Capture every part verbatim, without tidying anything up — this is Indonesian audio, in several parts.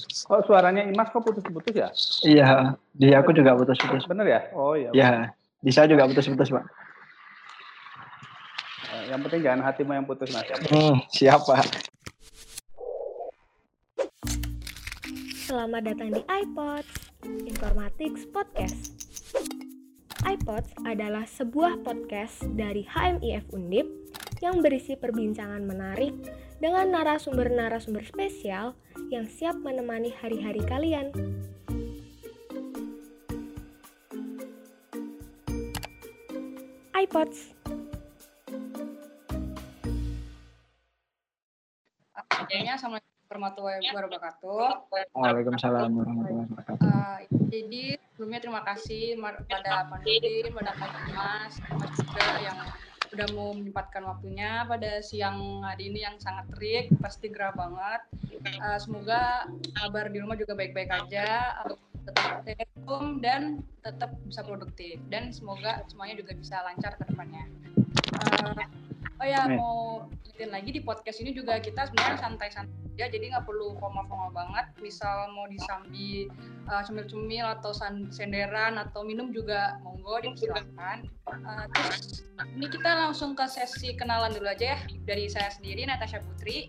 Kok suaranya Imas kok putus-putus ya? Iya, di aku juga putus-putus. Bener ya? Oh iya. Iya, di saya juga putus-putus, Pak. Yang penting jangan hatimu yang putus, Mas. Hmm, siap, Pak. Selamat datang di iPods Informatics Podcast. iPods adalah sebuah podcast dari H M I F UNDIP yang berisi perbincangan menarik dengan narasumber-narasumber spesial yang siap menemani hari-hari kalian. iPods. Adanya sama warahmatullahi wabarakatuh. Waalaikumsalam warahmatullahi wabarakatuh. Uh, jadi sebelumnya terima kasih pada Pak Nurdin, pada Pak Dimas, Pak Putra yang udah mau menyempatkan waktunya pada siang hari ini yang sangat terik, pasti gerah banget. Uh, semoga kabar di rumah juga baik-baik aja, tetap sehat dan tetap bisa produktif, dan semoga semuanya juga bisa lancar ke depannya. Uh, oh ya, mau ingetin lagi di podcast ini juga kita sebenarnya santai-santai aja, jadi nggak perlu formal-formal banget. Misal mau disambi uh, cemil-cemil atau senderan atau minum juga monggo, dipersilakan. Uh, terus ini kita langsung ke sesi kenalan dulu aja ya. Dari saya sendiri, Natasha Putri,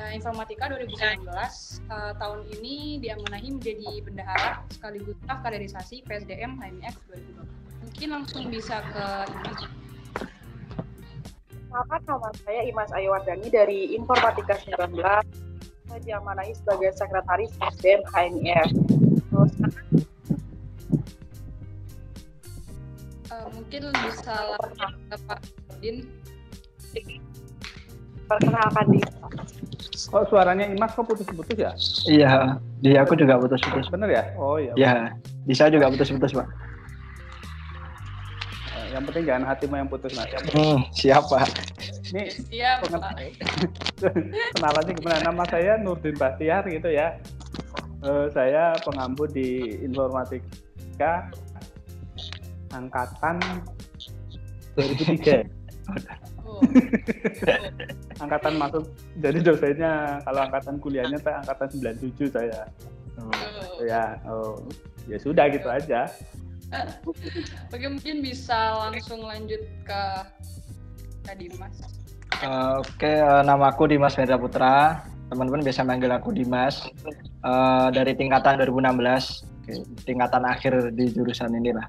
uh, Informatika dua ribu sembilan belas, uh, tahun ini diamanahi menjadi bendahara sekaligus staf kaderisasi P S D M H M I F dua ribu dua puluh. Mungkin langsung bisa ke Imas. Maka nama saya Imas Ayu Wardani dari Informatika sembilan belas. Saya diamanahi sebagai sekretaris P S D M H M I F. Terus mungkin bisa langsung ke Pak Nurdin. Perkenalkan diri. Kok suaranya Imas kok putus-putus ya? Iya, di aku juga putus-putus. Bener ya? Oh iya. Iya, di saya juga putus-putus, Pak. Yang penting jangan hatimu yang putus, Mas. Hmm, siap, Pak. Ini siap, Pak. Kenalannya gimana? Nama saya Nurdin Bastiyar gitu ya. Uh, saya pengampu di Informatika angkatan dua ribu tiga. Oh. Angkatan masuk, jadi dosennya kalau angkatan kuliahnya saya angkatan sembilan puluh tujuh saya. Oh. Oh. Ya, oh. Ya sudah gitu aja. Oke, mungkin bisa langsung lanjut ke Kak Dimas. Uh, Oke, okay. uh, nama aku Dimas Melda Putra. Teman-teman biasa manggil aku Dimas. Uh, dari tingkatan dua ribu enam belas, okay. Tingkatan akhir di jurusan ini lah.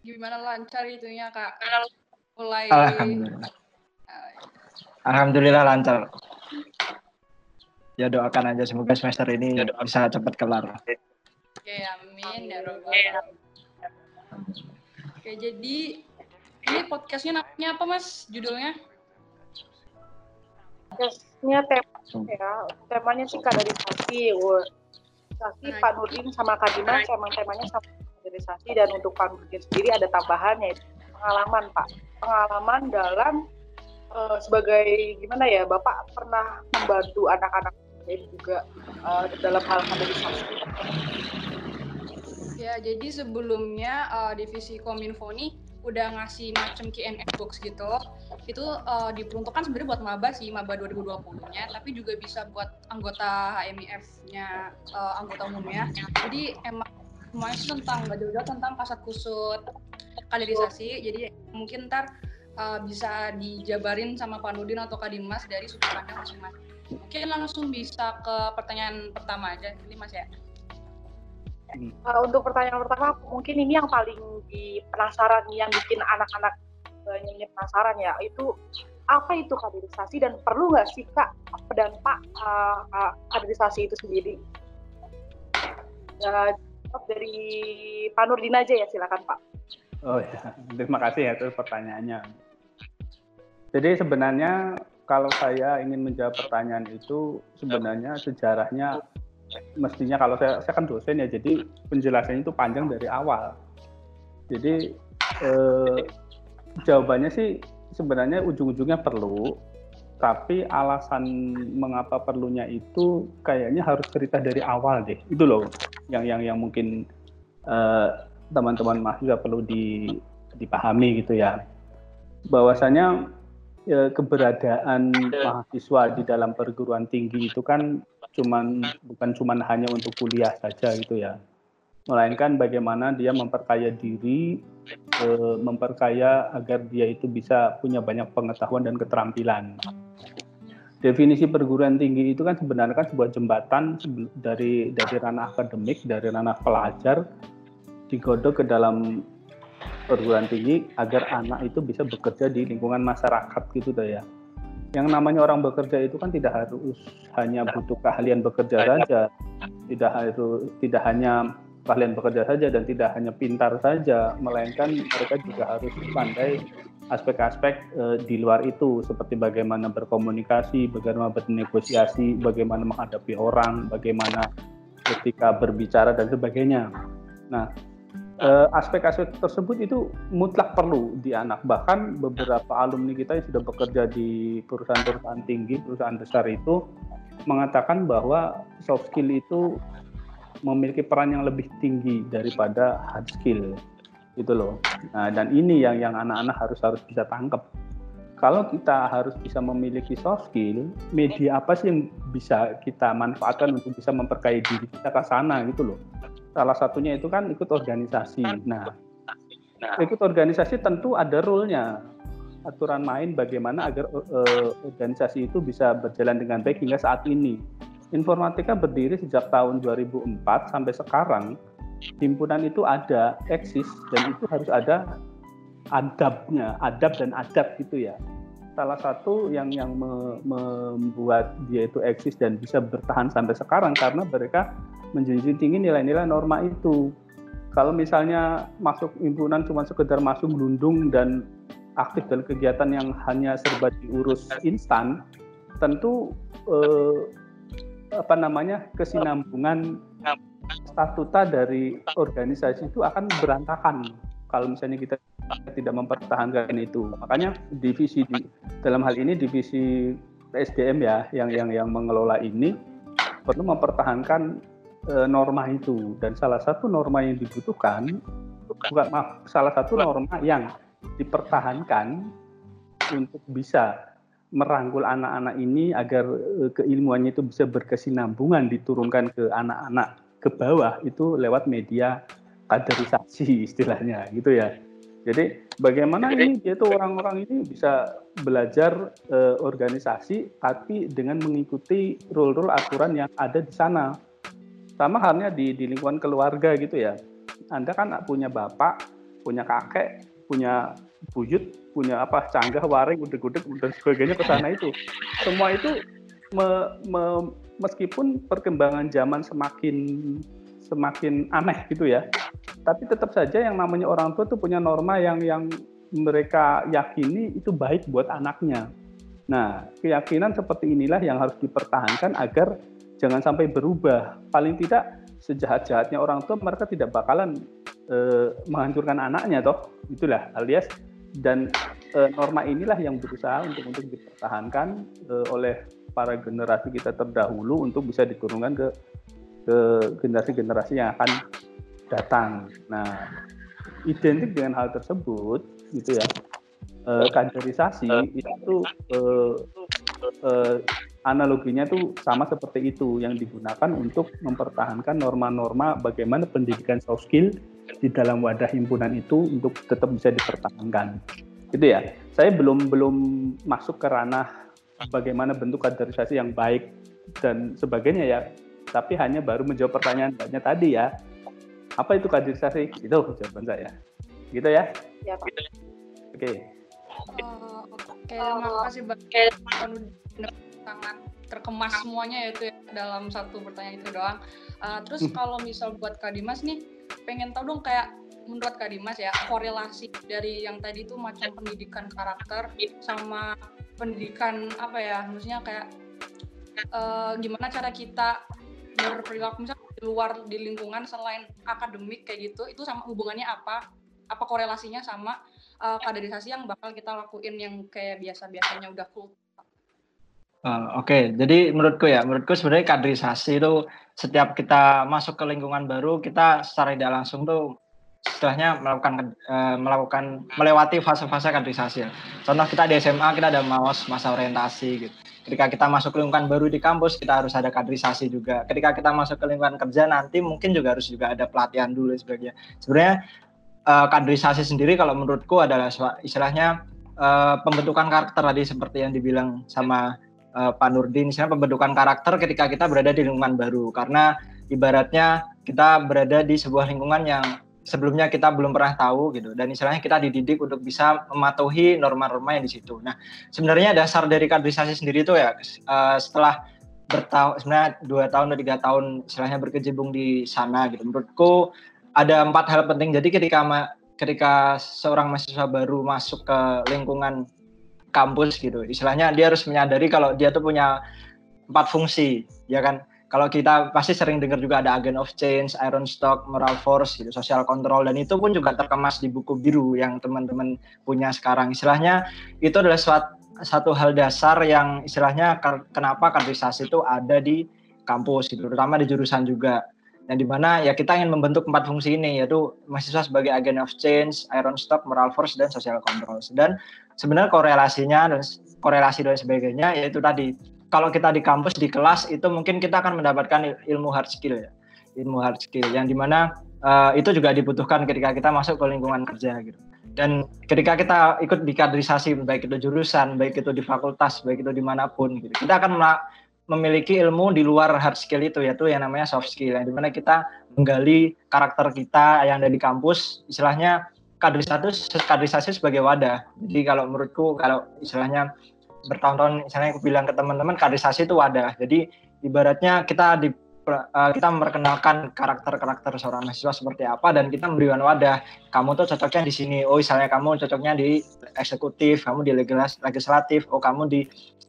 Gimana lancar itunya, Kak? Mulai. Alhamdulillah. Uh, Alhamdulillah lancar. Ya doakan aja semoga semester ini ya bisa cepat kelar. Oke, amin ya robbal alamin. Oke, jadi ini podcastnya namanya apa, Mas? Judulnya? Podcastnya tema ya, temanya sih kaderisasi. Kaderisasi Pak Nurdin sama Kak Dimas emang temanya sama kaderisasi, dan untuk Pak Nurdin sendiri ada tambahan yaitu pengalaman, Pak. Pengalaman dalam uh, sebagai gimana ya, Bapak pernah membantu anak-anak juga uh, dalam hal kaderisasi. Ya, jadi sebelumnya uh, divisi Kominfo ini udah ngasih macam Q and A box gitu. Itu uh, diperuntukkan sebenarnya buat maba sih, maba dua ribu dua puluh-nya, tapi juga bisa buat anggota H M I F-nya, uh, anggota umumnya. Jadi emang semuanya tentang nggak jauh-jauh tentang kasat kusut kaderisasi. Jadi mungkin ntar uh, bisa dijabarin sama Pak Nurdin atau Kak Dimas dari sudut pandang masing-masing. Mungkin langsung bisa ke pertanyaan pertama aja, ini Mas ya. Uh, untuk pertanyaan pertama, mungkin ini yang paling di penasaran, yang bikin anak-anak banyak penasaran ya, itu apa itu kaderisasi dan perlu nggak sih Kak dan Pak uh, uh, kaderisasi itu sendiri? Uh, dari Pak Nurdin aja ya, silakan Pak. Oh ya, terima kasih ya itu pertanyaannya. Jadi sebenarnya kalau saya ingin menjawab pertanyaan itu sebenarnya sejarahnya mestinya kalau saya, saya kan dosen ya, jadi penjelasannya itu panjang dari awal. Jadi eh, jawabannya sih sebenarnya ujung-ujungnya perlu, tapi alasan mengapa perlunya itu kayaknya harus cerita dari awal deh. Itu loh yang yang yang mungkin eh, teman-teman mahasiswa perlu di, dipahami gitu ya. Bahwasanya ya, keberadaan mahasiswa di dalam perguruan tinggi itu kan cuman bukan cuman hanya untuk kuliah saja gitu ya, melainkan bagaimana dia memperkaya diri, eh, memperkaya agar dia itu bisa punya banyak pengetahuan dan keterampilan. Definisi perguruan tinggi itu kan sebenarnya kan sebuah jembatan dari dari ranah akademik, dari ranah pelajar digodok ke dalam perguruan tinggi agar anak itu bisa bekerja di lingkungan masyarakat gitu ya. Yang namanya orang bekerja itu kan tidak harus hanya butuh keahlian bekerja saja, tidak harus tidak hanya keahlian bekerja saja dan tidak hanya pintar saja, melainkan mereka juga harus pandai aspek-aspek eh, di luar itu, seperti bagaimana berkomunikasi, bagaimana bernegosiasi, bagaimana menghadapi orang, bagaimana ketika berbicara dan sebagainya. Nah, Uh, aspek-aspek tersebut itu mutlak perlu di anak. Bahkan beberapa alumni kita yang sudah bekerja di perusahaan-perusahaan tinggi, perusahaan besar itu mengatakan bahwa soft skill itu memiliki peran yang lebih tinggi daripada hard skill gitu loh. Nah, dan ini yang yang anak-anak harus harus bisa tangkap. Kalau kita harus bisa memiliki soft skill, media apa sih yang bisa kita manfaatkan untuk bisa memperkaya diri kita ke sana gitu loh. Salah satunya itu kan ikut organisasi. Nah, ikut organisasi tentu ada rule-nya, aturan main bagaimana agar eh, organisasi itu bisa berjalan dengan baik hingga saat ini. Informatika berdiri sejak tahun dua ribu empat sampai sekarang, himpunan itu ada, eksis, dan itu harus ada adabnya, adab dan adab gitu ya. Salah satu yang yang me, membuat dia itu eksis dan bisa bertahan sampai sekarang karena mereka menjunjung tinggi nilai-nilai norma itu. Kalau misalnya masuk himpunan cuma sekedar masuk gelundung dan aktif dalam kegiatan yang hanya serba diurus instan, tentu eh, apa namanya kesinambungan statuta dari organisasi itu akan berantakan kalau misalnya kita tidak mempertahankan itu. Makanya divisi di, dalam hal ini divisi P S D M ya yang yang yang mengelola ini perlu mempertahankan norma itu, dan salah satu norma yang dibutuhkan, bukan maaf, salah satu norma yang dipertahankan untuk bisa merangkul anak-anak ini agar keilmuannya itu bisa berkesinambungan diturunkan ke anak-anak ke bawah itu lewat media kaderisasi istilahnya gitu ya. Jadi bagaimana ini yaitu orang-orang ini bisa belajar eh, organisasi tapi dengan mengikuti rule-rule aturan yang ada di sana. Sama halnya di, di lingkungan keluarga gitu ya. Anda kan punya bapak, punya kakek, punya buyut, punya apa, canggah, waring, gudeg-gudeg, dan sebagainya ke sana itu. Semua itu me, me, meskipun perkembangan zaman semakin semakin aneh gitu ya. Tapi tetap saja yang namanya orang tua tuh punya norma yang yang mereka yakini itu baik buat anaknya. Nah, keyakinan seperti inilah yang harus dipertahankan agar jangan sampai berubah. Paling tidak sejahat-jahatnya orang tua mereka tidak bakalan e, menghancurkan anaknya toh. Itulah alias dan e, norma inilah yang berusaha untuk untuk dipertahankan e, oleh para generasi kita terdahulu untuk bisa diturunkan ke ke generasi-generasi yang akan datang. Nah, identik dengan hal tersebut gitu ya. E, kaderisasi itu e, e, analoginya tuh sama seperti itu yang digunakan untuk mempertahankan norma-norma bagaimana pendidikan soft skill di dalam wadah himpunan itu untuk tetap bisa dipertahankan. Gitu ya. Saya belum belum masuk ke ranah bagaimana bentuk kaderisasi yang baik dan sebagainya ya. Tapi hanya baru menjawab pertanyaan Mbaknya tadi ya. Apa itu kaderisasi? Itu jawaban saya. Gitu ya. Iya, Pak. Oke. Okay. Uh, Oke, okay. Makasih Mbak. Sangat terkemas semuanya yaitu dalam satu pertanyaan itu doang. Uh, terus kalau misal buat Kak Dimas nih, pengen tahu dong kayak menurut Kak Dimas ya, korelasi dari yang tadi itu macam pendidikan karakter sama pendidikan apa ya, maksudnya kayak uh, gimana cara kita berperilaku misal di luar di lingkungan selain akademik kayak gitu, itu sama hubungannya apa? Apa korelasinya sama uh, kaderisasi yang bakal kita lakuin yang kayak biasa-biasanya udah kultur? Uh, Oke, okay. Jadi menurutku ya, menurutku sebenarnya kaderisasi itu setiap kita masuk ke lingkungan baru, kita secara tidak langsung tuh istilahnya melakukan uh, melakukan melewati fase-fase kaderisasi. Contoh kita di S M A kita ada MAOS, masa orientasi gitu. Ketika kita masuk ke lingkungan baru di kampus, kita harus ada kaderisasi juga. Ketika kita masuk ke lingkungan kerja nanti mungkin juga harus juga ada pelatihan dulu sebagainya. Sebenarnya uh, kaderisasi sendiri kalau menurutku adalah istilahnya uh, pembentukan karakter tadi seperti yang dibilang sama uh, Pak Nurdin, istilahnya pembentukan karakter ketika kita berada di lingkungan baru, karena ibaratnya kita berada di sebuah lingkungan yang sebelumnya kita belum pernah tahu gitu, dan istilahnya kita dididik untuk bisa mematuhi norma-norma yang di situ. Nah, sebenarnya dasar dari kaderisasi sendiri itu ya uh, setelah bertahun, sebenarnya dua tahun atau tiga tahun istilahnya berkecimpung di sana gitu. Menurutku ada empat hal penting. Jadi ketika ma- ketika seorang mahasiswa baru masuk ke lingkungan kampus gitu, istilahnya dia harus menyadari kalau dia tuh punya empat fungsi, ya kan? Kalau kita pasti sering dengar juga ada agent of change, iron stock, moral force, gitu, social control, dan itu pun juga terkemas di buku biru yang teman-teman punya sekarang. Istilahnya itu adalah suatu, satu hal dasar yang istilahnya kenapa kaderisasi itu ada di kampus, gitu, terutama di jurusan juga. Yang dimana ya kita ingin membentuk empat fungsi ini, yaitu mahasiswa sebagai agent of change, iron stock, moral force, dan social control. Dan sebenarnya korelasinya dan korelasi dan sebagainya yaitu tadi. Kalau kita di kampus, di kelas, itu mungkin kita akan mendapatkan ilmu hard skill ya. Ilmu hard skill, yang dimana uh, itu juga dibutuhkan ketika kita masuk ke lingkungan kerja gitu. Dan ketika kita ikut di kaderisasi, baik itu jurusan, baik itu di fakultas, baik itu dimanapun gitu, kita akan memiliki ilmu di luar hard skill itu, yaitu yang namanya soft skill, yang dimana kita menggali karakter kita yang ada di kampus, istilahnya kaderisasi, kaderisasi sebagai wadah. Jadi kalau menurutku, kalau istilahnya bertahun-tahun misalnya aku bilang ke teman-teman, kaderisasi itu wadah. Jadi ibaratnya kita di, uh, kita memperkenalkan karakter-karakter seorang mahasiswa seperti apa, dan kita memberikan wadah. Kamu tuh cocoknya di sini. Oh, misalnya kamu cocoknya di eksekutif, kamu di legislatif. Oh, kamu di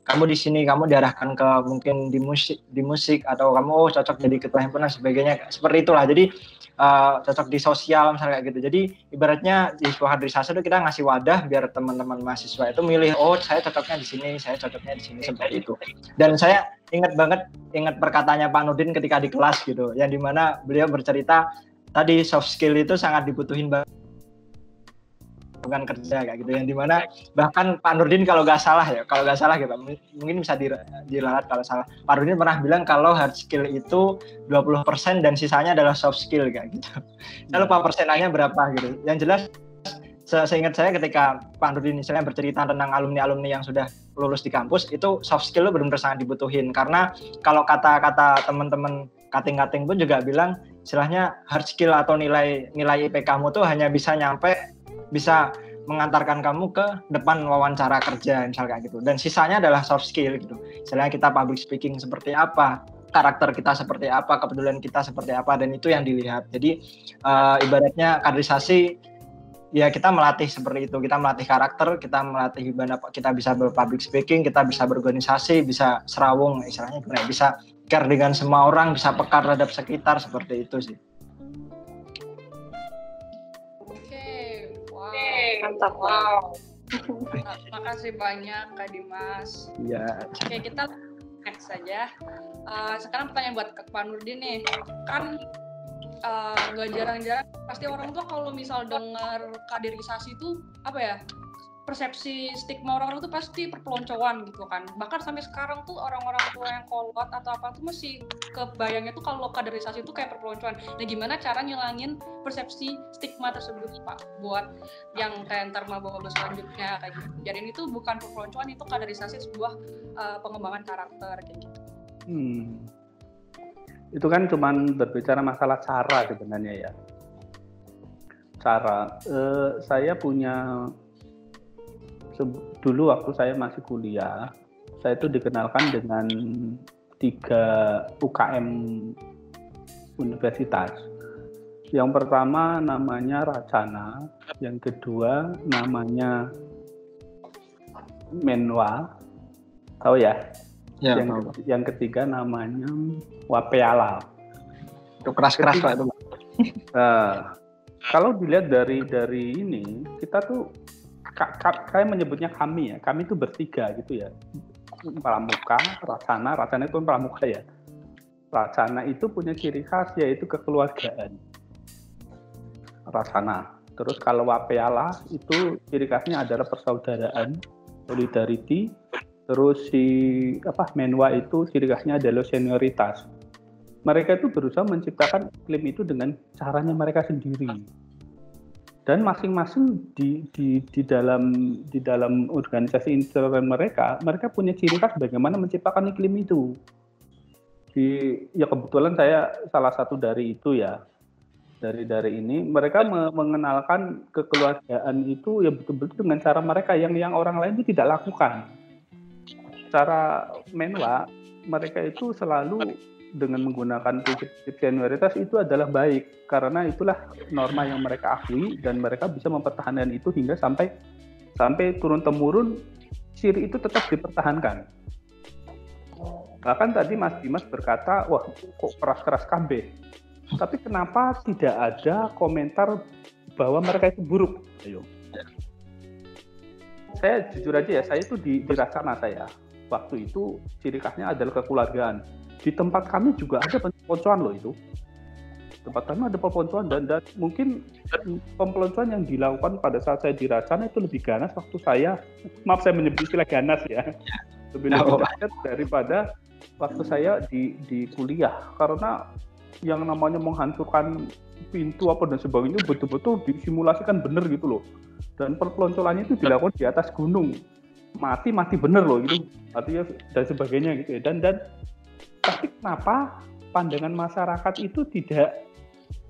kamu di sini, kamu diarahkan ke mungkin di musik, di musik atau kamu oh, cocok jadi ketua himpunan sebagainya. Seperti itulah. Jadi uh, cocok di sosial misalnya kayak gitu. Jadi ibaratnya di sebuah kaderisasi itu kita ngasih wadah biar teman-teman mahasiswa itu milih, oh saya cocoknya di sini, saya cocoknya di sini, seperti itu. Dan saya ingat banget ingat perkataannya Pak Nurdin ketika di kelas gitu, yang dimana beliau bercerita tadi soft skill itu sangat dibutuhin banget bukan kerja kayak gitu, yang dimana bahkan Pak Nurdin kalau nggak salah ya kalau nggak salah gitu mungkin bisa diralat kalau salah, Pak Nurdin pernah bilang kalau hard skill itu dua puluh persen dan sisanya adalah soft skill kayak gitu. Saya lupa persenannya berapa gitu, yang jelas seingat saya ketika Pak Nurdin misalnya bercerita tentang alumni-alumni yang sudah lulus di kampus, itu soft skill itu benar-benar sangat dibutuhin, karena kalau kata-kata teman-teman kating-kating pun juga bilang istilahnya hard skill atau nilai nilai I P kamu tuh hanya bisa nyampe bisa mengantarkan kamu ke depan wawancara kerja misalnya gitu, dan sisanya adalah soft skill gitu. Misalnya kita public speaking seperti apa, karakter kita seperti apa, kepedulian kita seperti apa, dan itu yang dilihat. Jadi uh, ibaratnya kaderisasi ya kita melatih seperti itu, kita melatih karakter, kita melatih gimana kita bisa berpublic speaking, kita bisa berorganisasi, bisa serawung istilahnya, bisa care dengan semua orang, bisa peka terhadap sekitar, seperti itu sih. Mantap. Wow. Terima kasih banyak Kak Dimas. Iya. Oke, kita next saja. Uh, sekarang pertanyaan buat Pak Nurdin nih. Kan uh, gak jarang-jarang pasti orang tuh kalau misal dengar kaderisasi itu apa ya? Persepsi stigma orang-orang tuh pasti perpeloncoan gitu kan. Bahkan sampai sekarang tuh orang-orang tua yang kolot atau apa tuh masih kebayangnya tuh kalau kaderisasi tuh kayak perpeloncoan. Nah, gimana cara ngilangin persepsi stigma tersebut Pak buat yang kayak ntar maba-maba selanjutnya kayak gitu. Jadi ini tuh bukan perpeloncoan, itu kaderisasi sebuah uh, pengembangan karakter kayak gitu. Hmm. Itu kan cuman berbicara masalah cara sebenarnya ya. Cara uh, saya punya dulu waktu saya masih kuliah, saya itu dikenalkan dengan tiga U K M universitas. Yang pertama namanya Racana, yang kedua namanya Menwa, tahu ya? Ya yang, tahu. Yang ketiga namanya Wapeala. Itu keras-keras lah itu. Uh, kalau dilihat dari dari ini, kita tuh kalian menyebutnya kami ya, kami itu bertiga gitu ya, Pramuka, Racana, Racana itu Pramuka ya, Racana itu punya ciri khas yaitu kekeluargaan, Racana. Terus kalau Wapeala itu ciri khasnya adalah persaudaraan, solidarity. Terus si apa Menwa itu ciri khasnya adalah senioritas. Mereka itu berusaha menciptakan iklim itu dengan caranya mereka sendiri. Dan masing-masing di di di dalam di dalam organisasi internal mereka, mereka punya ciri khas bagaimana menciptakan iklim itu. Di ya kebetulan saya salah satu dari itu ya. Dari dari ini mereka mengenalkan kekeluargaan itu ya betul-betul dengan cara mereka yang yang orang lain itu tidak lakukan. Cara Menwa mereka itu selalu dengan menggunakan prinsip senioritas itu adalah baik karena itulah norma yang mereka akui dan mereka bisa mempertahankan itu hingga sampai sampai turun temurun ciri itu tetap dipertahankan. Bahkan tadi Mas Dimas berkata, wah kok keras-keras kabeh. Tapi kenapa tidak ada komentar bahwa mereka itu buruk? Ayo. Saya jujur aja ya, saya itu di, di Racana saya. Waktu itu ciri khasnya adalah kekeluargaan. Di tempat kami juga ada peponcoan loh itu. Tempat kami ada peponcoan dan, dan mungkin peponcoan yang dilakukan pada saat saya di Racana itu lebih ganas waktu saya, maaf saya menyebut istilah ganas ya. Lebih oh. ganas daripada waktu saya di, di kuliah. Karena yang namanya menghancurkan pintu apa dan sebagainya betul-betul disimulasikan bener gitu loh, dan perpeloncolannya itu dilakukan di atas gunung, mati mati bener loh gitu artinya dan sebagainya gitu ya, dan dan tapi kenapa pandangan masyarakat itu tidak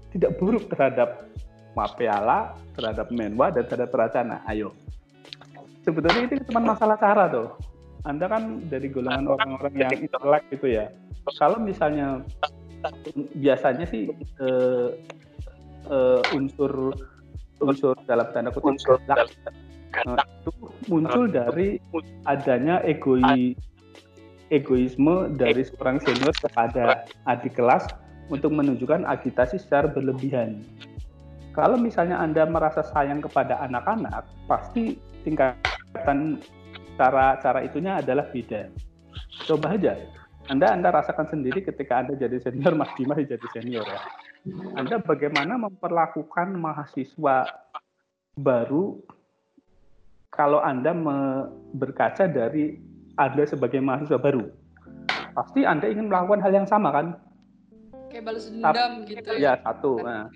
tidak buruk terhadap Wapeala, terhadap Menwa dan terhadap Racana? Ayo, sebetulnya itu cuma masalah cara tuh. Anda kan dari golongan orang-orang yang intelek gitu ya. Kalau misalnya biasanya sih uh, uh, unsur unsur dalam tanda kutip gandak uh, itu muncul dari adanya egoi egoisme dari seorang senior kepada adik kelas untuk menunjukkan agitasi secara berlebihan. Kalau misalnya Anda merasa sayang kepada anak-anak, pasti tingkatan cara cara itunya adalah beda. Coba aja. Anda Anda rasakan sendiri ketika Anda jadi senior, Mas Dimas jadi senior ya. Anda bagaimana memperlakukan mahasiswa baru kalau Anda me- berkaca dari Anda sebagai mahasiswa baru? Pasti Anda ingin melakukan hal yang sama kan? Kayak balas dendam tapi, gitu ya. Ya, satu. Nah,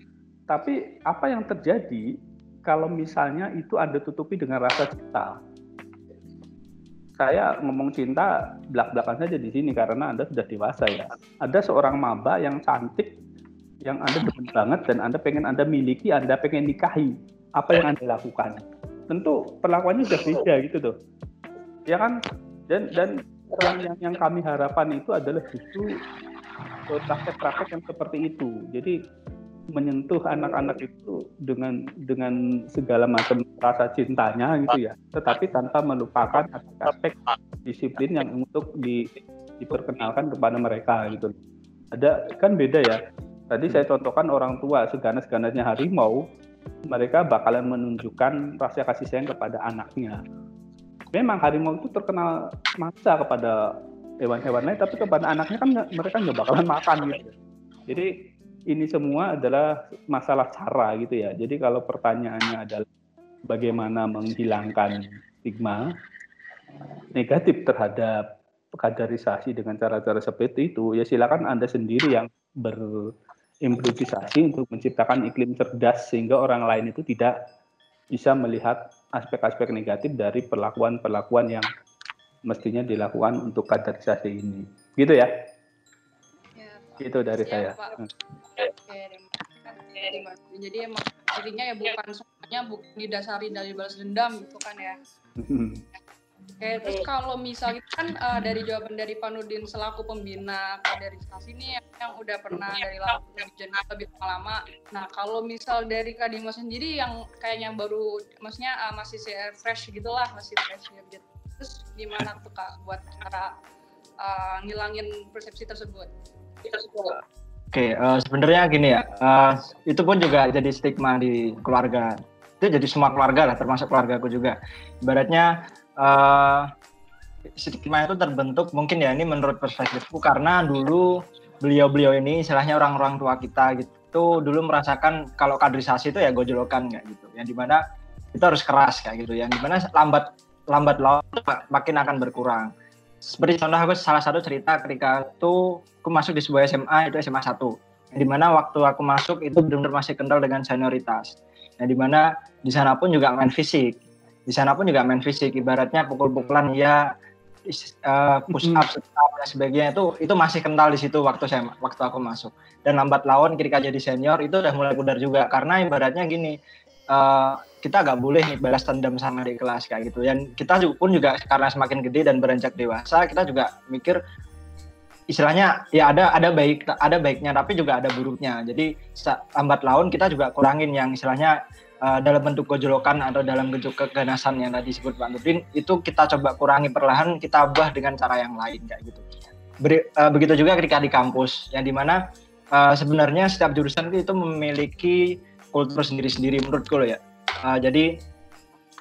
tapi apa yang terjadi kalau misalnya itu Anda tutupi dengan rasa cinta? Saya ngomong cinta belak-belakan saja di sini karena Anda sudah dewasa ya. Ada seorang maba yang cantik, yang Anda demen banget dan Anda pengen Anda miliki, Anda pengen nikahi. Apa yang Anda lakukan? Tentu perlakuannya sudah beda gitu tuh. Ya kan? Dan dan yang yang kami harapkan itu adalah justru praktek-praktek yang seperti itu. Jadi menyentuh anak-anak itu dengan dengan segala macam rasa cintanya gitu ya, tetapi tanpa melupakan aspek disiplin yang untuk di, diperkenalkan kepada mereka gitu. Ada kan beda ya. Tadi saya contohkan orang tua seganas-ganasnya harimau, mereka bakalan menunjukkan rasa kasih sayang kepada anaknya. Memang harimau itu terkenal maksa kepada hewan-hewan lain, tapi kepada anaknya kan mereka nggak bakalan makan gitu. Jadi ini semua adalah masalah cara gitu ya. Jadi kalau pertanyaannya adalah bagaimana menghilangkan stigma negatif terhadap kaderisasi dengan cara-cara seperti itu, ya silakan Anda sendiri yang berimprovisasi untuk menciptakan iklim cerdas sehingga orang lain itu tidak bisa melihat aspek-aspek negatif dari perlakuan-perlakuan yang mestinya dilakukan untuk kaderisasi ini. Gitu ya. Gitu dari siap, saya. Oke, jadi emang intinya ya bukan semuanya bukan didasari dari balas dendam gitu kan ya. Oke, terus kalau misalnya kan uh, dari jawaban dari Pak Nurdin selaku pembina kaderisasi ini yang, yang udah pernah dari lama lebih lama. Nah, kalau misal dari Kak Dimas sendiri yang kayaknya baru maksudnya uh, masih fresh gitulah, masih fresh gitu. Terus gimana tuh Kak buat cara uh, ngilangin persepsi tersebut? Oke, okay, uh, sebenarnya gini ya, uh, itu pun juga jadi stigma di keluarga. Itu jadi semua keluarga lah, termasuk keluargaku juga. Ibaratnya uh, stigma itu terbentuk mungkin ya, ini menurut perspektifku karena dulu beliau-beliau ini istilahnya orang-orang tua kita gitu. itu dulu merasakan kalau kaderisasi itu ya gojolokan kayak gitu, yang dimana itu harus keras kayak gitu, yang dimana lambat lambat laun makin akan berkurang. Seperti contoh aku salah satu cerita ketika itu aku masuk di sebuah S M A, itu S M A satu, yang dimana waktu aku masuk itu benar-benar masih kental dengan senioritas, yang dimana di sana pun juga main fisik, di sana pun juga main fisik, ibaratnya pukul-pukulan ya, uh, push up, sit up dan sebagainya, itu itu masih kental di situ waktu saya waktu aku masuk. Dan lambat laun ketika jadi senior itu udah mulai pudar juga, karena ibaratnya gini, Uh, kita gak boleh nih balas dendam sama di kelas kayak gitu. Dan kita pun juga karena semakin gede dan beranjak dewasa, kita juga mikir istilahnya ya ada ada baik ada baiknya tapi juga ada buruknya. Jadi lambat laun kita juga kurangin yang istilahnya uh, dalam bentuk gojolokan atau dalam bentuk keganasan yang tadi disebut Pak Nurdin, itu kita coba kurangi perlahan, kita ubah dengan cara yang lain kayak gitu. Ber, uh, begitu juga ketika di kampus, yang dimana uh, sebenarnya setiap jurusan itu memiliki kultur sendiri-sendiri menurutku loh ya. Uh, jadi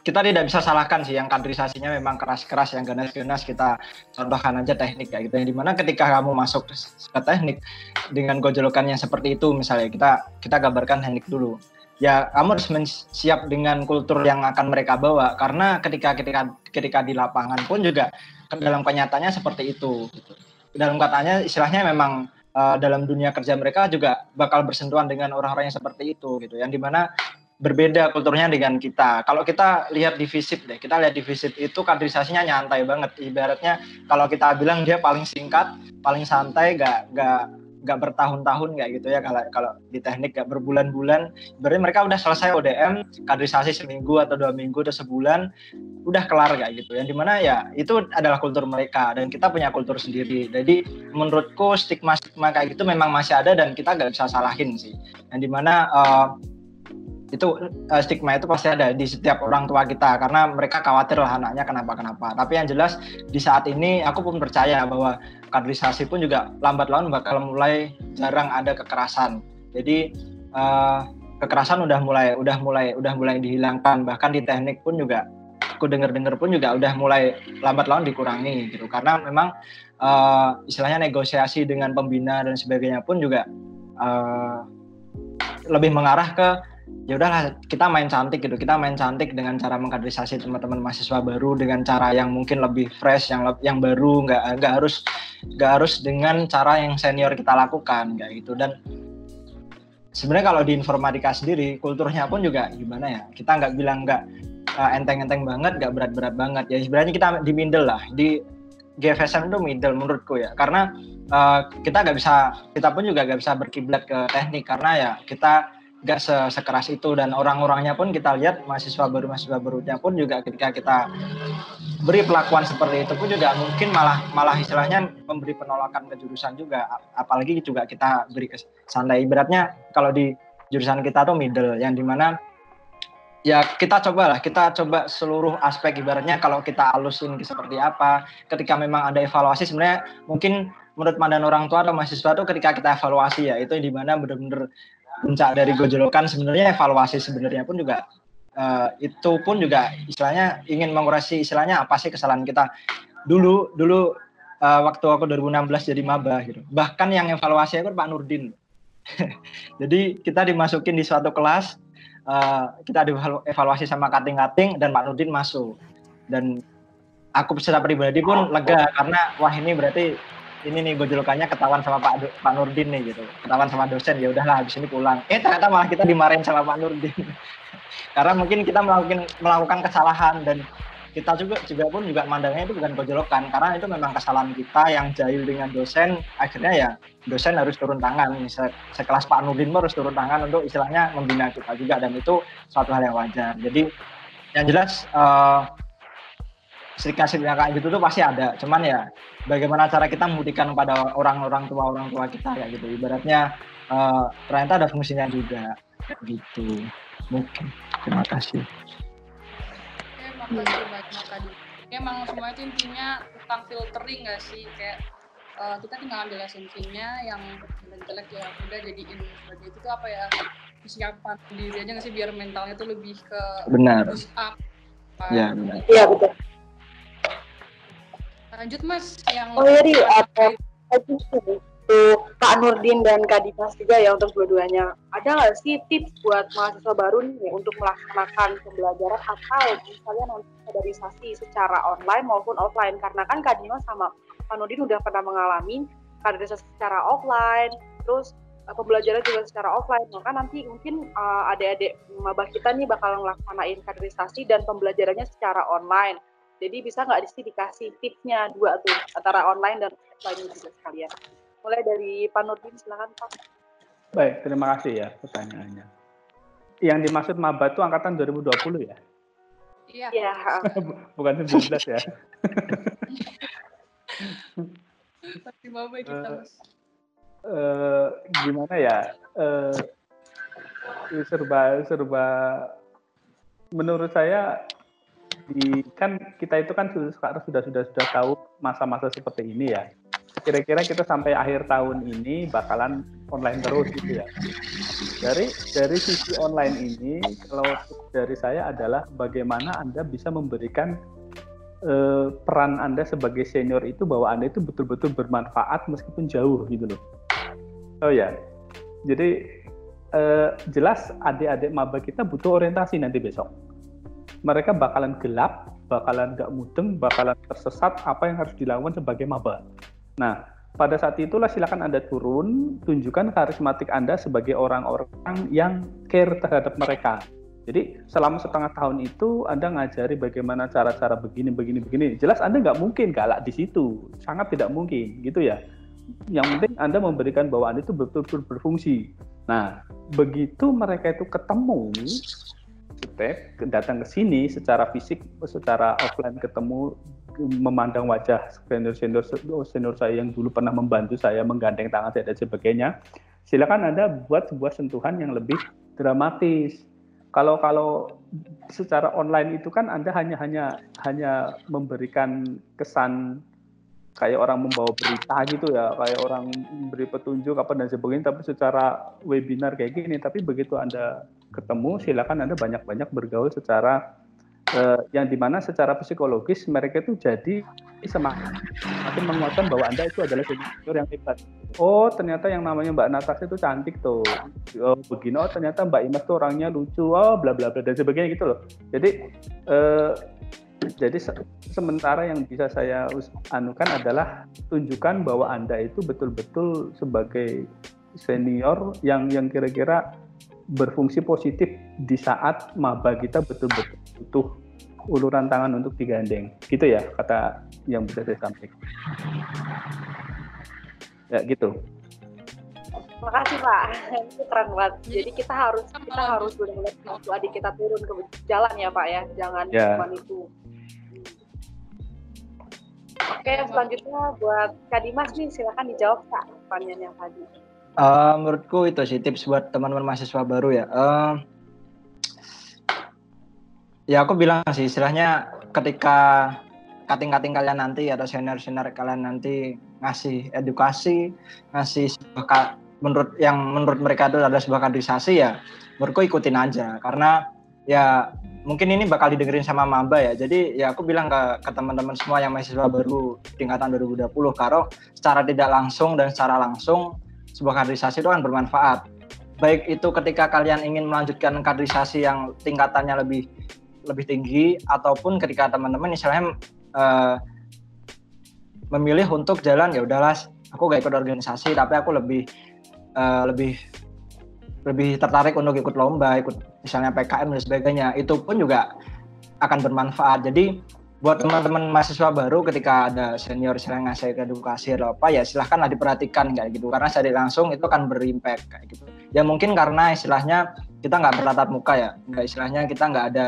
kita tidak bisa salahkan sih yang kaderisasinya memang keras-keras, yang ganas-ganas kita contohkan aja teknik kayak gitu. Yang dimana ketika kamu masuk ke teknik dengan gojolokannya seperti itu, misalnya kita kita gambarkan teknik dulu. Ya kamu harus siap dengan kultur yang akan mereka bawa, karena ketika ketika ketika di lapangan pun juga dalam kenyataannya seperti itu. Gitu. Dalam katanya istilahnya memang Uh, dalam dunia kerja mereka juga bakal bersentuhan dengan orang-orang yang seperti itu gitu, yang dimana berbeda kulturnya dengan kita. Kalau kita lihat di FISIP deh, kita lihat di FISIP itu kaderisasinya nyantai banget, ibaratnya kalau kita bilang dia paling singkat, paling santai, gak gak gak bertahun-tahun kayak gitu ya. Kalau kalau di teknik gak berbulan-bulan, berarti mereka udah selesai O D M, kaderisasi seminggu atau dua minggu atau sebulan, udah kelar kayak gitu. Yang dimana ya itu adalah kultur mereka dan kita punya kultur sendiri. Jadi menurutku stigma-stigma kayak gitu memang masih ada dan kita gak bisa salahin sih. Yang dimana uh, itu uh, stigma itu pasti ada di setiap orang tua kita, karena mereka khawatir lah anaknya kenapa-kenapa. Tapi yang jelas di saat ini aku pun percaya bahwa kaderisasi pun juga lambat laun bakal mulai jarang ada kekerasan. Jadi uh, kekerasan udah mulai udah mulai udah mulai dihilangkan, bahkan di teknik pun juga aku dengar-dengar pun juga udah mulai lambat laun dikurangi gitu, karena memang uh, istilahnya negosiasi dengan pembina dan sebagainya pun juga uh, lebih mengarah ke ya udahlah kita main cantik gitu, kita main cantik dengan cara mengkaderisasi teman-teman mahasiswa baru dengan cara yang mungkin lebih fresh, yang yang baru, nggak nggak harus nggak harus dengan cara yang senior kita lakukan kayak gitu. Dan sebenarnya kalau di informatika sendiri kulturnya pun juga gimana ya, kita nggak bilang nggak uh, enteng-enteng banget, nggak berat-berat banget ya, sebenarnya kita di middle lah, di G F S M itu middle menurutku ya, karena uh, kita nggak bisa, kita pun juga nggak bisa berkiblat ke teknik karena ya kita nggak sekeras itu. Dan orang-orangnya pun kita lihat, mahasiswa baru-mahasiswa barunya pun juga ketika kita beri pelakuan seperti itu pun juga mungkin malah malah istilahnya memberi penolakan ke jurusan juga, apalagi juga kita beri santai. Ibaratnya kalau di jurusan kita tuh middle, yang dimana ya kita cobalah, kita coba seluruh aspek, ibaratnya kalau kita alusin seperti apa, ketika memang ada evaluasi sebenarnya mungkin menurut pandangan orang tua atau mahasiswa tuh ketika kita evaluasi ya itu di mana benar-benar puncak dari gojolokan, sebenarnya evaluasi sebenarnya pun juga uh, itu pun juga istilahnya ingin mengoreksi istilahnya apa sih kesalahan kita. Dulu dulu uh, waktu aku dua ribu enam belas jadi maba gitu. Bahkan yang evaluasi aku Pak Nurdin. Jadi kita dimasukin di suatu kelas, Uh, kita dievaluasi sama kating-kating dan Pak Nurdin masuk, dan aku secara pribadi pun lega karena wah ini berarti ini nih gojolokannya ketahuan sama Pak, Pak Nurdin nih gitu, ketahuan sama dosen, ya udahlah habis ini pulang. Eh ternyata malah kita dimarahin sama Pak Nurdin karena mungkin kita melakukan melakukan kesalahan, dan kita juga juga pun juga mandangnya itu bukan gojolokan karena itu memang kesalahan kita yang jahil dengan dosen. Akhirnya ya dosen harus turun tangan, Se- sekelas Pak Nurdin harus turun tangan untuk istilahnya membina kita juga, dan itu suatu hal yang wajar. Jadi yang jelas uh, sedikit-sedikit kayak gitu tuh pasti ada, cuman ya bagaimana cara kita membuktikan kepada orang-orang tua orang tua kita ya gitu, ibaratnya uh, ternyata ada fungsinya juga gitu. Mungkin terima kasih. Tadi emang semua itu intinya tentang filtering nggak sih, kayak uh, kita tinggal ambil esensinya, yang jelek ya udah jadiin sebagai itu tuh apa ya, persiapan diri aja nggak sih biar mentalnya tuh lebih ke benar push up, ya benar iya betul. Lanjut Mas yang oh iya di apa itu Kak Nurdin dan Kak Dimas juga ya untuk dua-duanya. Ada nggak sih tips buat mahasiswa baru nih untuk melaksanakan pembelajaran atau misalnya nanti kaderisasi secara online maupun offline? Karena kan Kak Dimas sama Kak Nurdin udah pernah mengalami kaderisasi secara offline, terus pembelajaran juga secara offline. Maka nanti mungkin uh, adik-adik maba kita nih bakal ngelaksanain kaderisasi dan pembelajarannya secara online. Jadi bisa nggak di sini dikasih tipsnya dua tuh antara online dan offline juga sekalian. Mulai dari Pak Nurdin, silakan Pak. Baik, terima kasih ya pertanyaannya. Yang dimaksud maba itu angkatan dua ribu dua puluh ya? Iya. Ya. Bukan sembilan belas ya. Tapi maba kita uh, uh, gimana ya? Uh, serba serba menurut saya di, kan kita itu kan sudah sudah sudah sudah tahu masa-masa seperti ini ya. Kira-kira kita sampai akhir tahun ini bakalan online terus gitu ya. Dari dari sisi online ini, kalau dari saya adalah bagaimana Anda bisa memberikan eh, peran Anda sebagai senior itu bahwa Anda itu betul-betul bermanfaat meskipun jauh gitu loh. Oh ya, jadi eh, jelas adik-adik maba kita butuh orientasi nanti besok. Mereka bakalan gelap, bakalan gak mudeng, bakalan tersesat apa yang harus dilakukan sebagai maba. Nah, pada saat itulah silakan Anda turun, tunjukkan karismatik Anda sebagai orang-orang yang care terhadap mereka. Jadi, selama setengah tahun itu Anda ngajari bagaimana cara-cara begini, begini, begini. Jelas Anda nggak mungkin galak di situ. Sangat tidak mungkin, gitu ya. Yang penting Anda memberikan bahwa Anda itu betul-betul berfungsi. Nah, begitu mereka itu ketemu, datang ke sini secara fisik, secara offline ketemu, memandang wajah senior-senior senior saya yang dulu pernah membantu saya, menggandeng tangan saya dan sebagainya, silakan Anda buat sebuah sentuhan yang lebih dramatis. Kalau kalau secara online itu kan Anda hanya hanya hanya memberikan kesan kayak orang membawa berita gitu ya, kayak orang memberi petunjuk apa dan sebagainya. Tapi secara webinar kayak gini, tapi begitu Anda ketemu, silakan Anda banyak-banyak bergaul secara Uh, yang dimana secara psikologis mereka itu jadi semakin menguatkan bahwa Anda itu adalah senior yang hebat. Oh, ternyata yang namanya Mbak Natasha itu cantik tuh. Oh, begini. Oh, ternyata Mbak Imas tuh orangnya lucu. Oh, bla bla bla dan sebagainya gitu loh. Jadi, uh, jadi se- sementara yang bisa saya anukan adalah tunjukkan bahwa Anda itu betul-betul sebagai senior yang yang kira-kira berfungsi positif di saat maba kita betul-betul butuh uluran tangan untuk digandeng, gitu ya kata yang bisa saya sampaikan. Ya gitu. Terima kasih Pak, itu keren banget. Jadi kita harus kita harus benar-benar waktu adik kita turun ke jalan ya Pak ya, jangan ya. Cuma itu. Oke, selanjutnya buat Kak Dimas nih, silakan dijawab Pak pertanyaan yang tadi. Uh, menurutku itu sih tips buat teman-teman mahasiswa baru ya. Uh, ya aku bilang sih istilahnya ketika kating-kating kalian nanti atau senior-senior kalian nanti ngasih edukasi, ngasih sebuah, menurut yang menurut mereka itu adalah sebuah kaderisasi ya, menurutku ikutin aja karena ya mungkin ini bakal didengerin sama maba ya. Jadi ya aku bilang ke, ke teman-teman semua yang mahasiswa baru tingkatan dua ribu dua puluh, karo secara tidak langsung dan secara langsung sebuah kaderisasi itu kan bermanfaat. Baik itu ketika kalian ingin melanjutkan kaderisasi yang tingkatannya lebih lebih tinggi ataupun ketika teman-teman misalnya uh, memilih untuk jalan ya udahlah aku gak ikut organisasi tapi aku lebih uh, lebih lebih tertarik untuk ikut lomba, ikut misalnya P K M dan sebagainya. Itu pun juga akan bermanfaat. Jadi buat teman-teman mahasiswa baru ketika ada senior misalnya ngasih edukasi atau apa ya silahkanlah diperhatikan kayak gitu karena secara langsung itu akan berimpact kayak gitu ya. Mungkin karena istilahnya kita nggak bertatap muka ya, nggak istilahnya kita nggak ada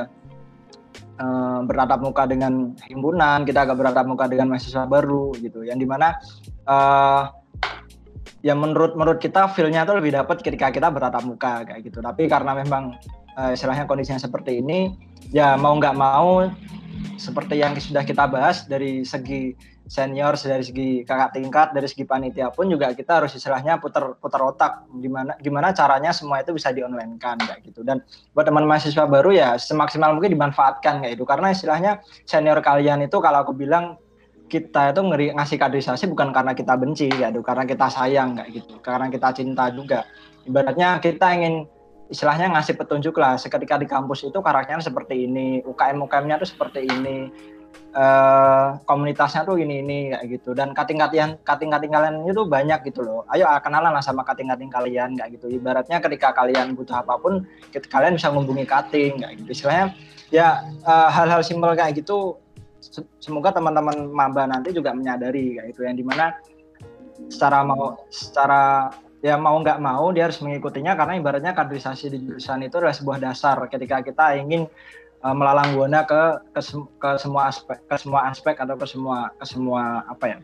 e, bertatap muka dengan himpunan, kita nggak bertatap muka dengan mahasiswa baru gitu yang dimana e, ya menurut menurut kita feel-nya tuh lebih dapat ketika kita bertatap muka kayak gitu. Tapi karena memang e, istilahnya kondisinya seperti ini ya mau nggak mau seperti yang sudah kita bahas dari segi senior, dari segi kakak tingkat, dari segi panitia pun juga kita harus istilahnya putar-putar otak gimana gimana caranya semua itu bisa di-online-kan kayak gitu. Dan buat teman mahasiswa baru ya semaksimal mungkin dimanfaatkan kayak itu karena istilahnya senior kalian itu kalau aku bilang kita itu ngeri, ngasih kaderisasi bukan karena kita benci, ya, karena kita sayang, kayak gitu, karena kita cinta juga. Ibaratnya kita ingin, istilahnya ngasih petunjuk lah, seketika di kampus itu karakternya seperti ini, U K M-U K M-nya tuh seperti ini, uh, komunitasnya tuh ini-ini, kayak gitu. Dan kating-katingan, kating-kating kalian itu banyak gitu loh, ayo kenalan lah sama kating-kating kalian, kayak gitu. Ibaratnya ketika kalian butuh apapun, kalian bisa menghubungi kating, kayak gitu. Istilahnya, ya uh, hal-hal simpel kayak gitu, semoga teman-teman maba nanti juga menyadari kayak itu, yang dimana secara mau secara ya mau nggak mau dia harus mengikutinya, karena ibaratnya kaderisasi di jurusan itu adalah sebuah dasar ketika kita ingin uh, melalang buana ke, ke ke semua aspek ke semua aspek atau ke semua ke semua apa ya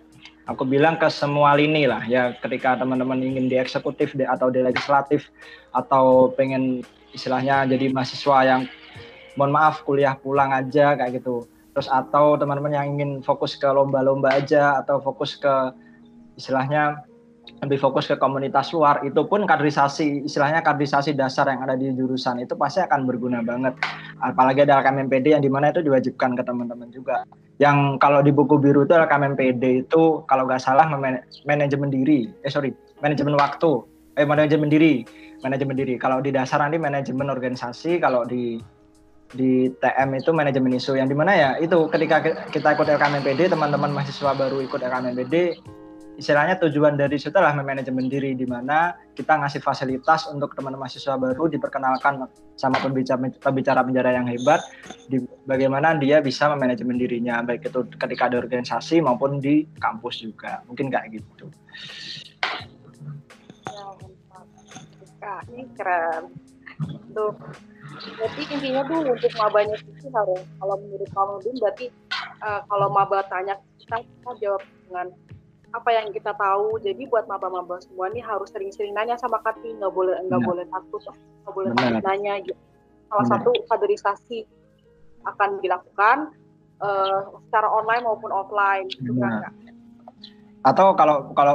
aku bilang ke semua lini lah ya, ketika teman-teman ingin di eksekutif di, atau di legislatif atau pengen istilahnya jadi mahasiswa yang mohon maaf kuliah pulang aja kayak gitu. Terus atau teman-teman yang ingin fokus ke lomba-lomba aja atau fokus ke istilahnya lebih fokus ke komunitas luar, itu pun kaderisasi, istilahnya kaderisasi dasar yang ada di jurusan itu pasti akan berguna banget. Apalagi ada L K M P D yang dimana itu diwajibkan ke teman-teman juga. Yang kalau di buku biru itu L K M P D itu kalau nggak salah meman- manajemen diri, eh sorry manajemen waktu, eh manajemen diri, manajemen diri. Kalau di dasar nanti manajemen organisasi, kalau di di T M itu manajemen isu, yang dimana ya itu ketika kita ikut L K M P D, teman-teman mahasiswa baru ikut L K M P D, istilahnya tujuan dari situ adalah manajemen diri, dimana kita ngasih fasilitas untuk teman-teman mahasiswa baru diperkenalkan sama pembicara pembicara penjara yang hebat di, bagaimana dia bisa memanajemen dirinya baik itu ketika di organisasi maupun di kampus juga, mungkin kayak gitu. Nah, ini keren tuh. Berarti intinya tuh untuk mabanya itu harus, kalau menurut kamu Din, berarti uh, kalau maba tanya kita, kita jawab dengan apa yang kita tahu. Jadi buat maba-maba semua nih harus sering-sering nanya sama Kati, nggak boleh nggak boleh takut, nggak boleh takut nanya. Gitu. Salah satu kaderisasi akan dilakukan uh, secara online maupun offline, gitu kan? Atau kalau kalau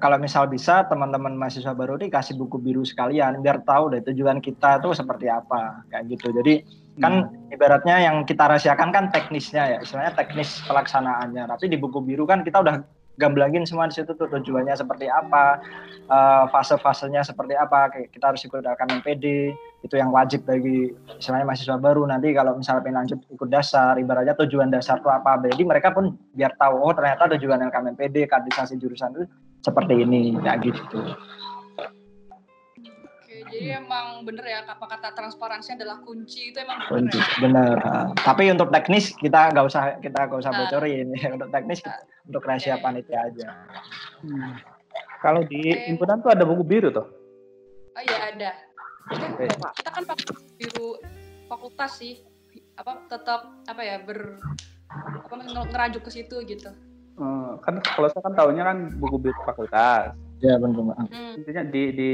kalau misal bisa teman-teman mahasiswa baru nih kasih buku biru sekalian biar tahu deh tujuan kita tuh seperti apa kayak gitu. Jadi kan hmm. ibaratnya yang kita rahasiakan kan teknisnya ya, istilahnya teknis pelaksanaannya. Tapi di buku biru kan kita udah gamblangin semua di situ tuh tujuannya seperti apa, uh, fase-fasenya seperti apa. Kita harus ikut L K M P D, itu yang wajib bagi istilahnya mahasiswa baru. Nanti kalau misalnya pengen lanjut ikut dasar, ibaratnya tujuan dasar itu apa. Jadi mereka pun biar tahu, oh ternyata tujuan L K M P D, kaderisasi jurusan itu seperti ini, kayak gitu. Oke, jadi emang bener ya, apa kata transparansi adalah kunci, itu emang bener kunci, ya? Bener. Tapi untuk teknis kita nggak usah kita nggak usah bocorin. Uh, untuk teknis kita, uh, untuk rahasia okay. Panitia aja. Hmm. Kalau di okay. Himpunan tuh ada buku biru tuh? Oh iya ada. Kita, kita kan pakai biru fakultas sih, apa tetap apa ya ber apa ngerajuk ke situ gitu. Hmm, kan kalau saya kan tahunya kan buku biru fakultas. Ya benar-benar. Hmm. Intinya di di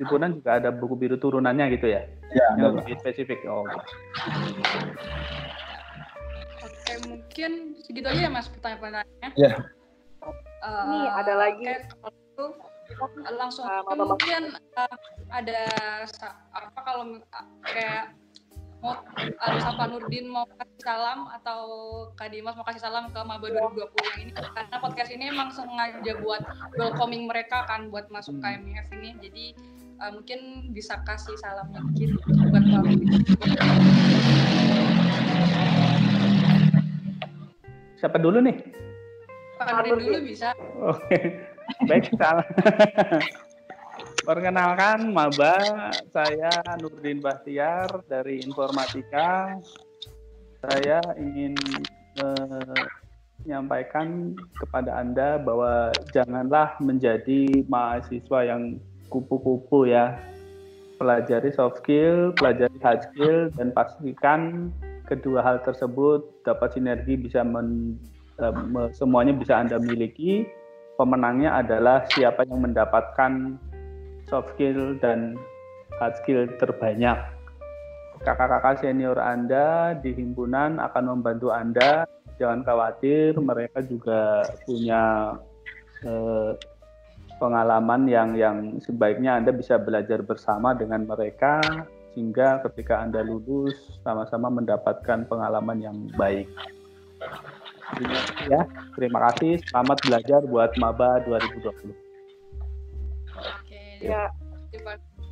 Himpunan juga ada buku biru turunannya gitu ya? Ya. Yang lebih spesifik. Oh. Oke mungkin segitu aja ya Mas pertanyaan-pertanyaannya. Ya. Uh, Nih ada lagi. Itu langsung uh, mungkin uh, ada apa kalau uh, kayak mau ada Sapa Nurdin mau kasih salam atau Kak Dimas mau kasih salam ke maba dua ribu dua puluh yang ini, karena podcast ini emang sengaja buat welcoming mereka kan buat masuk K M I F ini, jadi uh, mungkin bisa kasih salam dikit buat maba. Siapa dulu nih? Pak Nurdin dulu bisa. Oke. Okay. Baik, salam. Perkenalkan, maba saya Nurdin Bastiyar dari Informatika. Saya ingin eh, menyampaikan kepada Anda bahwa janganlah menjadi mahasiswa yang kupu-kupu ya. Pelajari soft skill, pelajari hard skill, dan pastikan kedua hal tersebut dapat sinergi, bisa men, eh, semuanya bisa Anda miliki. Pemenangnya adalah siapa yang mendapatkan soft skill dan hard skill terbanyak. Kakak-kakak senior Anda di himpunan akan membantu Anda. Jangan khawatir, mereka juga punya eh, pengalaman yang yang sebaiknya Anda bisa belajar bersama dengan mereka sehingga ketika Anda lulus sama-sama mendapatkan pengalaman yang baik. Ya, terima kasih. Selamat belajar buat maba dua ribu dua puluh. Oke. Ya.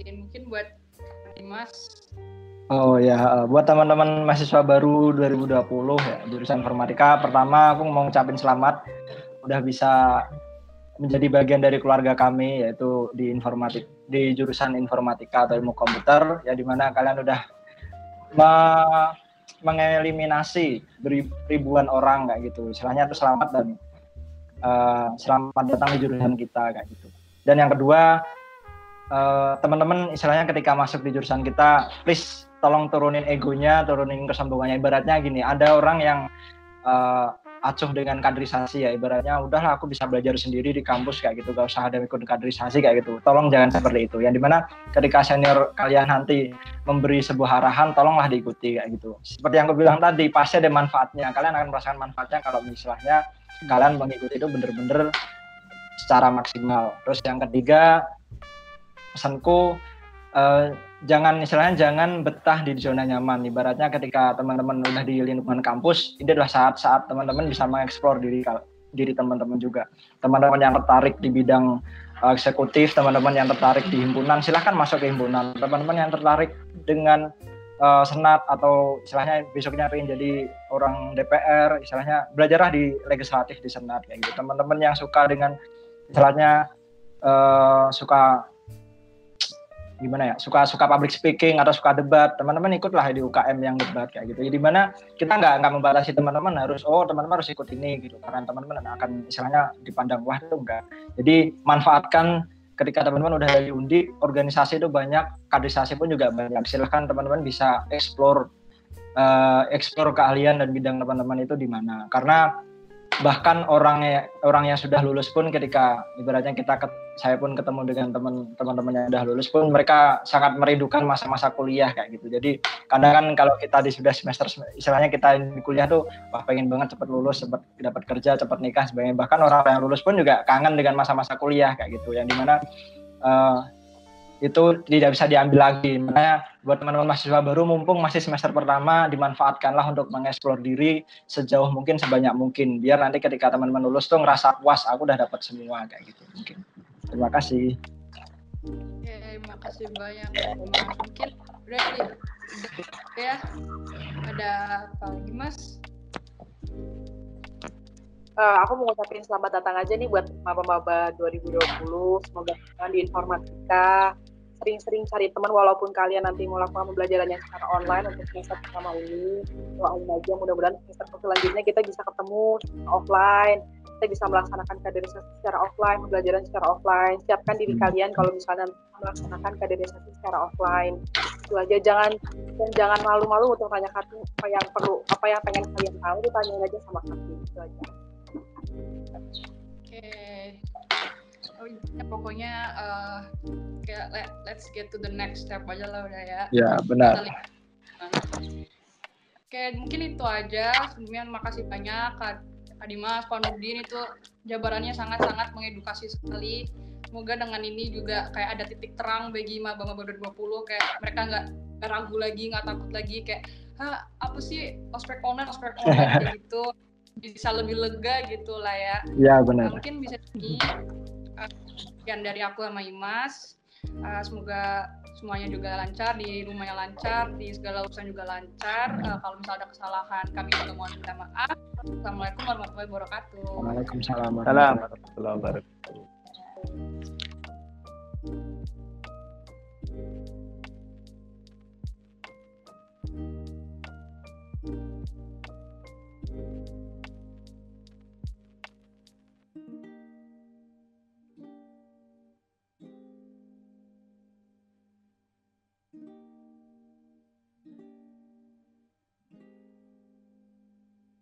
Mungkin buat Dimas. Oh ya, buat teman-teman mahasiswa baru dua ribu dua puluh ya, jurusan Informatika. Pertama, aku mau ngucapin selamat udah bisa menjadi bagian dari keluarga kami, yaitu di informatik di jurusan Informatika atau ilmu komputer, ya, di mana kalian udah me- mengeliminasi ribuan orang kayak gitu. Istilahnya itu selamat dan uh, selamat datang di jurusan kita kayak gitu. Dan yang kedua, uh, teman-teman istilahnya ketika masuk di jurusan kita, please tolong turunin egonya, turunin kesombongannya. Ibaratnya gini, ada orang yang uh, acuh dengan kaderisasi, ya ibaratnya udahlah aku bisa belajar sendiri di kampus kayak gitu, gak usah ada ikut kaderisasi kayak gitu. Tolong jangan seperti itu, yang dimana ketika senior kalian nanti memberi sebuah arahan, tolonglah diikuti kayak gitu. Seperti yang aku bilang tadi, pasti ada manfaatnya, kalian akan merasakan manfaatnya kalau misalnya kalian mengikuti itu bener-bener secara maksimal. Terus yang ketiga, pesanku eh, jangan istilahnya jangan betah di zona nyaman. Ibaratnya ketika teman-teman udah di lingkungan kampus, ini adalah saat-saat teman-teman bisa mengeksplor diri diri teman-teman juga. Teman-teman yang tertarik di bidang uh, eksekutif, teman-teman yang tertarik di himpunan, silahkan masuk ke himpunan. Teman-teman yang tertarik dengan uh, senat atau istilahnya besoknya pengen jadi orang D P R, istilahnya belajarlah di legislatif di senat kayak gitu. Teman-teman yang suka dengan istilahnya uh, suka gimana ya, suka-suka public speaking atau suka debat, teman-teman ikutlah di U K M yang debat kayak gitu. Jadi mana kita nggak nggak membatasi teman-teman harus, oh teman-teman harus ikut ini gitu, karena teman-teman akan istilahnya dipandang wah itu enggak. Jadi manfaatkan ketika teman-teman udah dari Undip, organisasi itu banyak, kaderisasi pun juga banyak. Silahkan teman-teman bisa explore uh, explore keahlian dan bidang teman-teman itu di mana. Karena bahkan orang orang yang sudah lulus pun ketika ibaratnya kita saya pun ketemu dengan teman teman-teman yang sudah lulus pun, mereka sangat merindukan masa-masa kuliah kayak gitu. Jadi kadang kan kalau kita di sudah semester, istilahnya kita di kuliah tuh wah pengen banget cepat lulus, cepat dapat kerja, cepat nikah sebagainya. Bahkan orang yang lulus pun juga kangen dengan masa-masa kuliah kayak gitu, yang dimana uh, itu tidak bisa diambil lagi. Makanya buat teman-teman mahasiswa baru, mumpung masih semester pertama, dimanfaatkanlah untuk mengeksplor diri sejauh mungkin, sebanyak mungkin, biar nanti ketika teman-teman lulus tuh ngerasa puas, aku udah dapat semua kayak gitu mungkin. Terima kasih. Oke, terima kasih banyak. Mungkin berarti ya ada apa lagi, Mas? Uh, aku mau ngucapin selamat datang aja nih buat maba-maba dua ribu dua puluh. Semoga kalian di Informatika sering-sering cari teman, walaupun kalian nanti mau lakukan pembelajaran yang secara online untuk semester pertama ini. Doain aja mudah-mudahan semester selanjutnya kita bisa ketemu offline, kita bisa melaksanakan kaderisasi secara offline, pembelajaran secara offline. Siapkan diri kalian kalau misalnya melaksanakan kaderisasi secara offline. Itu aja, jangan dan jangan malu-malu untuk tanya kami apa yang perlu, apa yang pengen kalian tahu, ditanyain aja sama kami. Itu aja. Oke. Okay. Oh, ya, pokoknya uh, kayak let, let's get to the next step aja lah udah ya. Ya, benar. Oke, okay, mungkin itu aja. Sebelumnya makasih banyak Kak Dimas, Pak Nurdin, itu jabarannya sangat-sangat mengedukasi sekali. Semoga dengan ini juga kayak ada titik terang bagi maba-maba dua ribu dua puluh, kayak mereka enggak ragu lagi, enggak takut lagi kayak, "Hah, apa sih ospek online, ospek online" kayak gitu. Bisa lebih lega gitu lah ya. Ya benar. Mungkin bisa ini sekian uh, dari aku sama Imas. Uh, semoga semuanya juga lancar, di rumahnya lancar, di segala urusan juga lancar. Uh, kalau misalnya ada kesalahan, kami juga mohon minta maaf. Assalamualaikum warahmatullahi wabarakatuh. Waalaikumsalam warahmatullahi wabarakatuh.